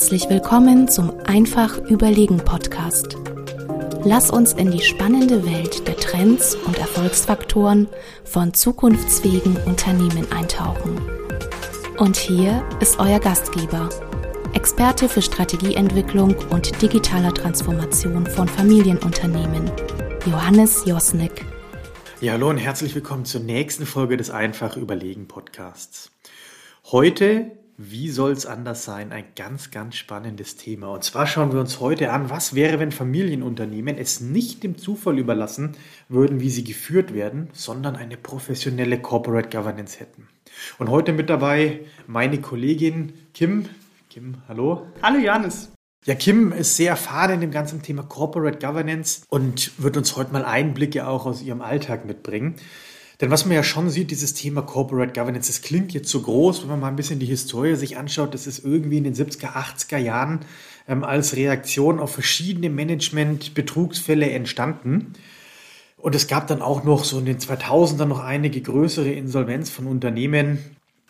herzlich willkommen zum Einfach-Überlegen-Podcast. Lass uns in die spannende Welt der Trends und Erfolgsfaktoren von zukunftsfähigen Unternehmen eintauchen. Und hier ist euer Gastgeber, Experte für Strategieentwicklung und digitale Transformation von Familienunternehmen, Johannes Josnick. Ja, hallo und herzlich willkommen zur nächsten Folge des Einfach-Überlegen-Podcasts. Heute, wie soll es anders sein, ein ganz, ganz spannendes Thema. Und zwar schauen wir uns heute an, was wäre, wenn Familienunternehmen es nicht dem Zufall überlassen würden, wie sie geführt werden, sondern eine professionelle Corporate Governance hätten. Und heute mit dabei meine Kollegin Kim. Kim, hallo. Hallo Johannes. Ja, Kim ist sehr erfahren in dem ganzen Thema Corporate Governance und wird uns heute mal Einblicke auch aus ihrem Alltag mitbringen. Denn was man ja schon sieht, dieses Thema Corporate Governance, das klingt jetzt so groß, wenn man mal ein bisschen die Historie sich anschaut, das ist irgendwie in den 70er, 80er Jahren als Reaktion auf verschiedene Management-Betrugsfälle entstanden. Und es gab dann auch noch so in den 2000ern noch einige größere Insolvenz von Unternehmen,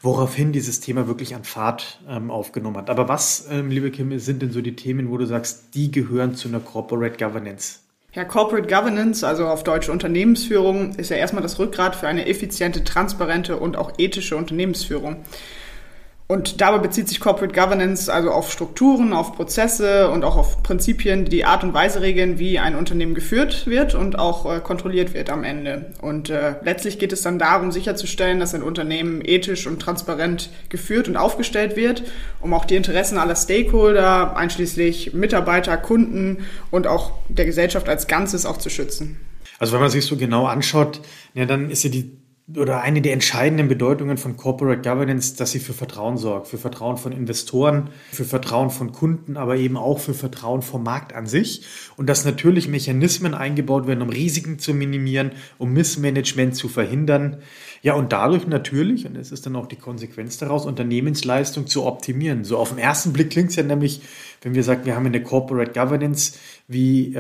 woraufhin dieses Thema wirklich an Fahrt aufgenommen hat. Aber was, liebe Kim, sind denn so die Themen, wo du sagst, die gehören zu einer Corporate Governance? Ja, Corporate Governance, also auf Deutsch Unternehmensführung, ist ja erstmal das Rückgrat für eine effiziente, transparente und auch ethische Unternehmensführung. Und dabei bezieht sich Corporate Governance also auf Strukturen, auf Prozesse und auch auf Prinzipien, die Art und Weise regeln, wie ein Unternehmen geführt wird und auch kontrolliert wird am Ende. Und letztlich geht es dann darum, sicherzustellen, dass ein Unternehmen ethisch und transparent geführt und aufgestellt wird, um auch die Interessen aller Stakeholder, einschließlich Mitarbeiter, Kunden und auch der Gesellschaft als Ganzes auch zu schützen. Also wenn man sich so genau anschaut, ja, dann ist ja eine der entscheidenden Bedeutungen von Corporate Governance, dass sie für Vertrauen sorgt, für Vertrauen von Investoren, für Vertrauen von Kunden, aber eben auch für Vertrauen vom Markt an sich und dass natürlich Mechanismen eingebaut werden, um Risiken zu minimieren, um Missmanagement zu verhindern. Ja, und dadurch natürlich, und es ist dann auch die Konsequenz daraus, Unternehmensleistung zu optimieren. So auf den ersten Blick klingt es ja nämlich, wenn wir sagen, wir haben eine Corporate Governance, wie,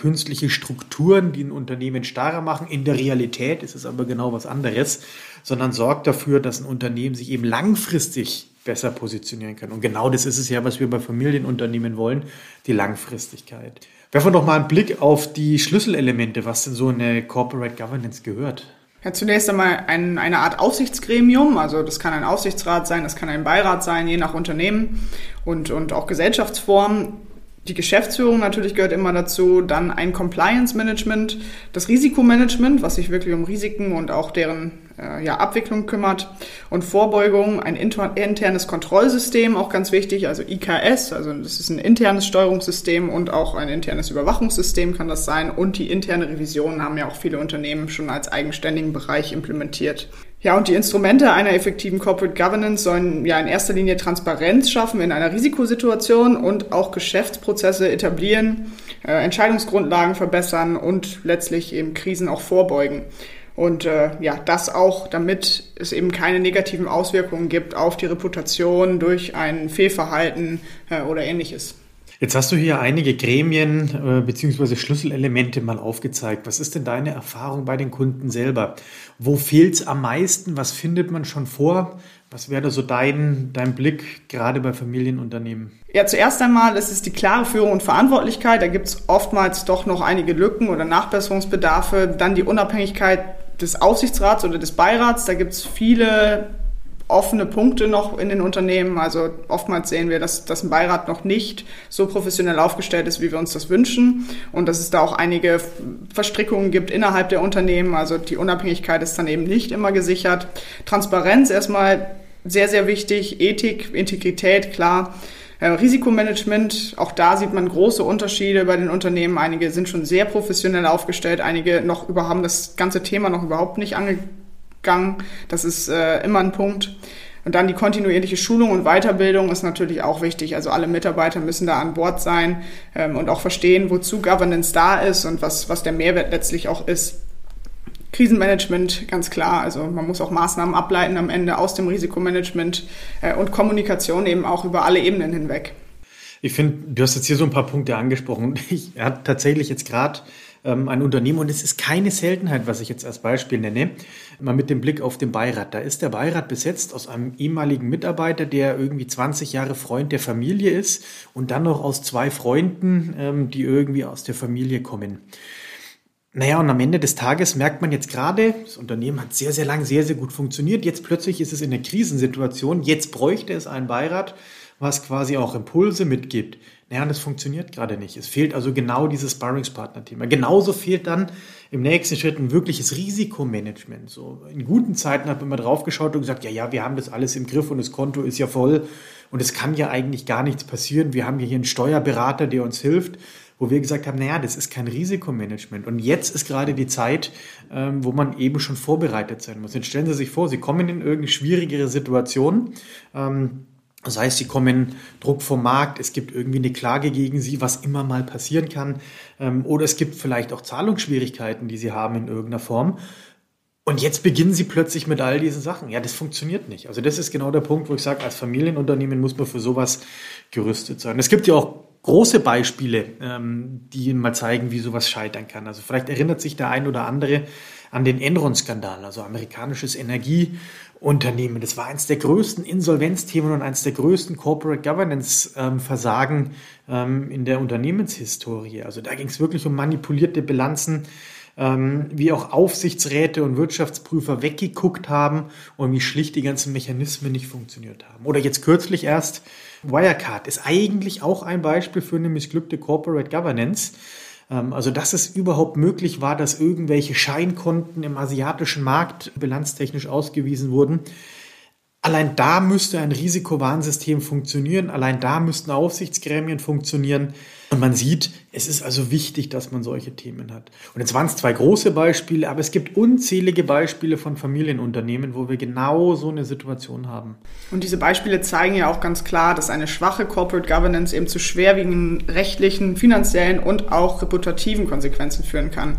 künstliche Strukturen, die ein Unternehmen starrer machen. In der Realität ist es aber genau was anderes, sondern sorgt dafür, dass ein Unternehmen sich eben langfristig besser positionieren kann. Und genau das ist es ja, was wir bei Familienunternehmen wollen, die Langfristigkeit. Werfen wir doch mal einen Blick auf die Schlüsselelemente, was denn so eine Corporate Governance gehört. Ja, zunächst einmal eine Art Aufsichtsgremium, also das kann ein Aufsichtsrat sein, das kann ein Beirat sein, je nach Unternehmen und auch Gesellschaftsform. Die Geschäftsführung natürlich gehört immer dazu, dann ein Compliance-Management, das Risikomanagement, was sich wirklich um Risiken und auch deren Abwicklung kümmert und Vorbeugung, ein internes Kontrollsystem, auch ganz wichtig, also IKS, also das ist ein internes Steuerungssystem und auch ein internes Überwachungssystem kann das sein und die interne Revision haben ja auch viele Unternehmen schon als eigenständigen Bereich implementiert. Ja, und die Instrumente einer effektiven Corporate Governance sollen ja in erster Linie Transparenz schaffen in einer Risikosituation und auch Geschäftsprozesse etablieren, Entscheidungsgrundlagen verbessern und letztlich eben Krisen auch vorbeugen. Und das auch, damit es eben keine negativen Auswirkungen gibt auf die Reputation durch ein Fehlverhalten oder Ähnliches. Jetzt hast du hier einige Gremien bzw. Schlüsselelemente mal aufgezeigt. Was ist denn deine Erfahrung bei den Kunden selber? Wo fehlt es am meisten? Was findet man schon vor? Was wäre da so dein Blick gerade bei Familienunternehmen? Ja, zuerst einmal ist es die klare Führung und Verantwortlichkeit. Da gibt es oftmals doch noch einige Lücken oder Nachbesserungsbedarfe. Dann die Unabhängigkeit des Aufsichtsrats oder des Beirats. Da gibt es viele offene Punkte noch in den Unternehmen. Also oftmals sehen wir, dass ein Beirat noch nicht so professionell aufgestellt ist, wie wir uns das wünschen und dass es da auch einige Verstrickungen gibt innerhalb der Unternehmen. Also die Unabhängigkeit ist dann eben nicht immer gesichert. Transparenz erstmal sehr, sehr wichtig. Ethik, Integrität, klar. Risikomanagement, auch da sieht man große Unterschiede bei den Unternehmen. Einige sind schon sehr professionell aufgestellt, einige noch haben das ganze Thema noch überhaupt nicht angegangen. Das ist immer ein Punkt. Und dann die kontinuierliche Schulung und Weiterbildung ist natürlich auch wichtig. Also alle Mitarbeiter müssen da an Bord sein und auch verstehen, wozu Governance da ist und was der Mehrwert letztlich auch ist. Krisenmanagement, ganz klar. Also man muss auch Maßnahmen ableiten am Ende aus dem Risikomanagement und Kommunikation eben auch über alle Ebenen hinweg. Ich finde, du hast jetzt hier so ein paar Punkte angesprochen. Ich hatte tatsächlich jetzt gerade ein Unternehmen, und es ist keine Seltenheit, was ich jetzt als Beispiel nenne, mal mit dem Blick auf den Beirat. Da ist der Beirat besetzt aus einem ehemaligen Mitarbeiter, der irgendwie 20 Jahre Freund der Familie ist, und dann noch aus 2 Freunden, die irgendwie aus der Familie kommen. Naja, und am Ende des Tages merkt man jetzt gerade, das Unternehmen hat sehr, sehr lang, sehr, sehr gut funktioniert. Jetzt plötzlich ist es in einer Krisensituation. Jetzt bräuchte es einen Beirat, was quasi auch Impulse mitgibt. Naja, und das funktioniert gerade nicht. Es fehlt also genau dieses Sparringspartner-Thema. Genauso fehlt dann im nächsten Schritt ein wirkliches Risikomanagement. So in guten Zeiten hat man mal draufgeschaut und gesagt, ja, wir haben das alles im Griff und das Konto ist ja voll und es kann ja eigentlich gar nichts passieren. Wir haben hier einen Steuerberater, der uns hilft. Wo wir gesagt haben, naja, das ist kein Risikomanagement. Und jetzt ist gerade die Zeit, wo man eben schon vorbereitet sein muss. Jetzt stellen Sie sich vor, Sie kommen in irgendeine schwierigere Situation. Das heißt, Sie kommen Druck vom Markt, es gibt irgendwie eine Klage gegen Sie, was immer mal passieren kann. Oder es gibt vielleicht auch Zahlungsschwierigkeiten, die Sie haben in irgendeiner Form. Und jetzt beginnen Sie plötzlich mit all diesen Sachen. Ja, das funktioniert nicht. Also das ist genau der Punkt, wo ich sage, als Familienunternehmen muss man für sowas gerüstet sein. Es gibt ja auch große Beispiele, die Ihnen mal zeigen, wie sowas scheitern kann. Also vielleicht erinnert sich der ein oder andere an den Enron-Skandal, also amerikanisches Energieunternehmen. Das war eines der größten Insolvenzthemen und eines der größten Corporate Governance-Versagen in der Unternehmenshistorie. Also da ging es wirklich um manipulierte Bilanzen, wie auch Aufsichtsräte und Wirtschaftsprüfer weggeguckt haben und wie schlicht die ganzen Mechanismen nicht funktioniert haben. Oder jetzt kürzlich erst Wirecard ist eigentlich auch ein Beispiel für eine missglückte Corporate Governance. Also dass es überhaupt möglich war, dass irgendwelche Scheinkonten im asiatischen Markt bilanztechnisch ausgewiesen wurden. Allein da müsste ein Risikowarnsystem funktionieren, allein da müssten Aufsichtsgremien funktionieren. Und man sieht, es ist also wichtig, dass man solche Themen hat. Und jetzt waren es 2 große Beispiele, aber es gibt unzählige Beispiele von Familienunternehmen, wo wir genau so eine Situation haben. Und diese Beispiele zeigen ja auch ganz klar, dass eine schwache Corporate Governance eben zu schwerwiegenden rechtlichen, finanziellen und auch reputativen Konsequenzen führen kann.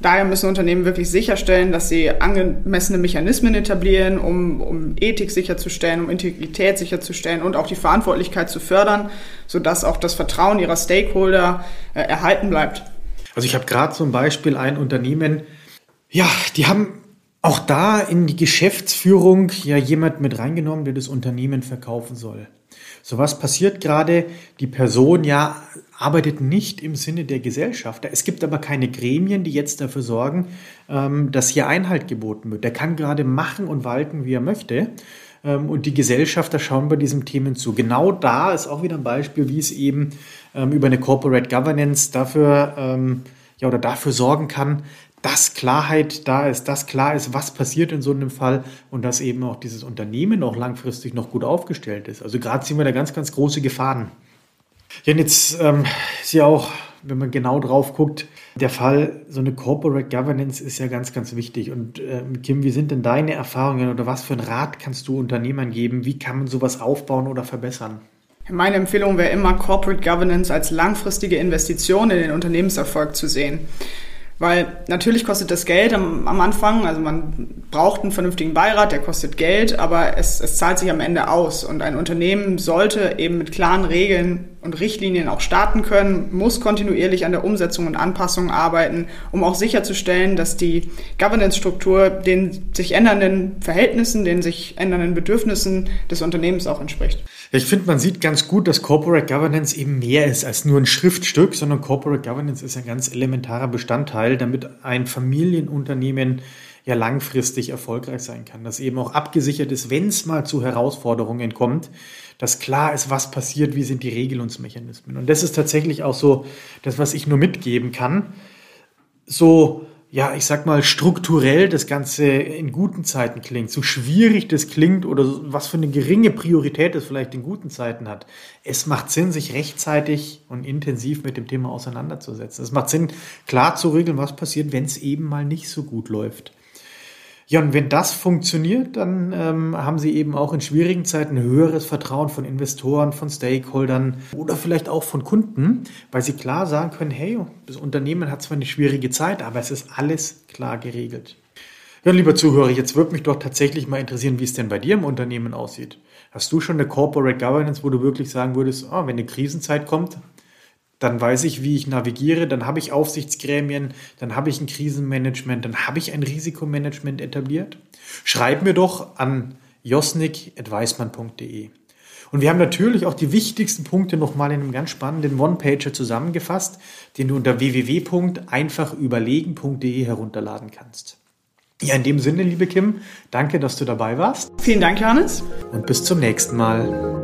Daher müssen Unternehmen wirklich sicherstellen, dass sie angemessene Mechanismen etablieren, um Ethik sicherzustellen, um Integrität sicherzustellen und auch die Verantwortlichkeit zu fördern, sodass auch das Vertrauen ihrer Stakeholder erhalten bleibt. Also ich habe gerade zum Beispiel ein Unternehmen, ja, die haben auch da in die Geschäftsführung ja jemand mit reingenommen, der das Unternehmen verkaufen soll. So was passiert gerade, die Person ja arbeitet nicht im Sinne der Gesellschaft. Es gibt aber keine Gremien, die jetzt dafür sorgen, dass hier Einhalt geboten wird. Der kann gerade machen und walten, wie er möchte. Und die Gesellschafter schauen bei diesen Themen zu. Genau da ist auch wieder ein Beispiel, wie es eben über eine Corporate Governance dafür sorgen kann, dass Klarheit da ist, dass klar ist, was passiert in so einem Fall und dass eben auch dieses Unternehmen auch langfristig noch gut aufgestellt ist. Also gerade sehen wir da ganz, ganz große Gefahren. Ja, und jetzt ist ja auch, wenn man genau drauf guckt, der Fall, so eine Corporate Governance ist ja ganz, ganz wichtig. Und Kim, wie sind denn deine Erfahrungen oder was für einen Rat kannst du Unternehmern geben? Wie kann man sowas aufbauen oder verbessern? Meine Empfehlung wäre immer, Corporate Governance als langfristige Investition in den Unternehmenserfolg zu sehen. Weil natürlich kostet das Geld am Anfang, also man braucht einen vernünftigen Beirat, der kostet Geld, aber es zahlt sich am Ende aus. Und ein Unternehmen sollte eben mit klaren Regeln und Richtlinien auch starten können, muss kontinuierlich an der Umsetzung und Anpassung arbeiten, um auch sicherzustellen, dass die Governance-Struktur den sich ändernden Verhältnissen, den sich ändernden Bedürfnissen des Unternehmens auch entspricht. Ich finde, man sieht ganz gut, dass Corporate Governance eben mehr ist als nur ein Schriftstück, sondern Corporate Governance ist ein ganz elementarer Bestandteil, damit ein Familienunternehmen ja langfristig erfolgreich sein kann, dass eben auch abgesichert ist, wenn es mal zu Herausforderungen kommt, dass klar ist, was passiert, wie sind die Regelungsmechanismen. Und das ist tatsächlich auch so das, was ich nur mitgeben kann. So, ja, ich sag mal, strukturell das Ganze in guten Zeiten klingt, so schwierig das klingt oder was für eine geringe Priorität es vielleicht in guten Zeiten hat. Es macht Sinn, sich rechtzeitig und intensiv mit dem Thema auseinanderzusetzen. Es macht Sinn, klar zu regeln, was passiert, wenn es eben mal nicht so gut läuft. Ja, und wenn das funktioniert, dann haben Sie eben auch in schwierigen Zeiten höheres Vertrauen von Investoren, von Stakeholdern oder vielleicht auch von Kunden, weil Sie klar sagen können, hey, das Unternehmen hat zwar eine schwierige Zeit, aber es ist alles klar geregelt. Ja, lieber Zuhörer, jetzt würde mich doch tatsächlich mal interessieren, wie es denn bei dir im Unternehmen aussieht. Hast du schon eine Corporate Governance, wo du wirklich sagen würdest, wenn eine Krisenzeit kommt, Dann weiß ich, wie ich navigiere, dann habe ich Aufsichtsgremien, dann habe ich ein Krisenmanagement, dann habe ich ein Risikomanagement etabliert. Schreib mir doch an josnick@weismann.de. Und wir haben natürlich auch die wichtigsten Punkte nochmal in einem ganz spannenden One-Pager zusammengefasst, den du unter www.einfachüberlegen.de herunterladen kannst. Ja, in dem Sinne, liebe Kim, danke, dass du dabei warst. Vielen Dank, Johannes. Und bis zum nächsten Mal.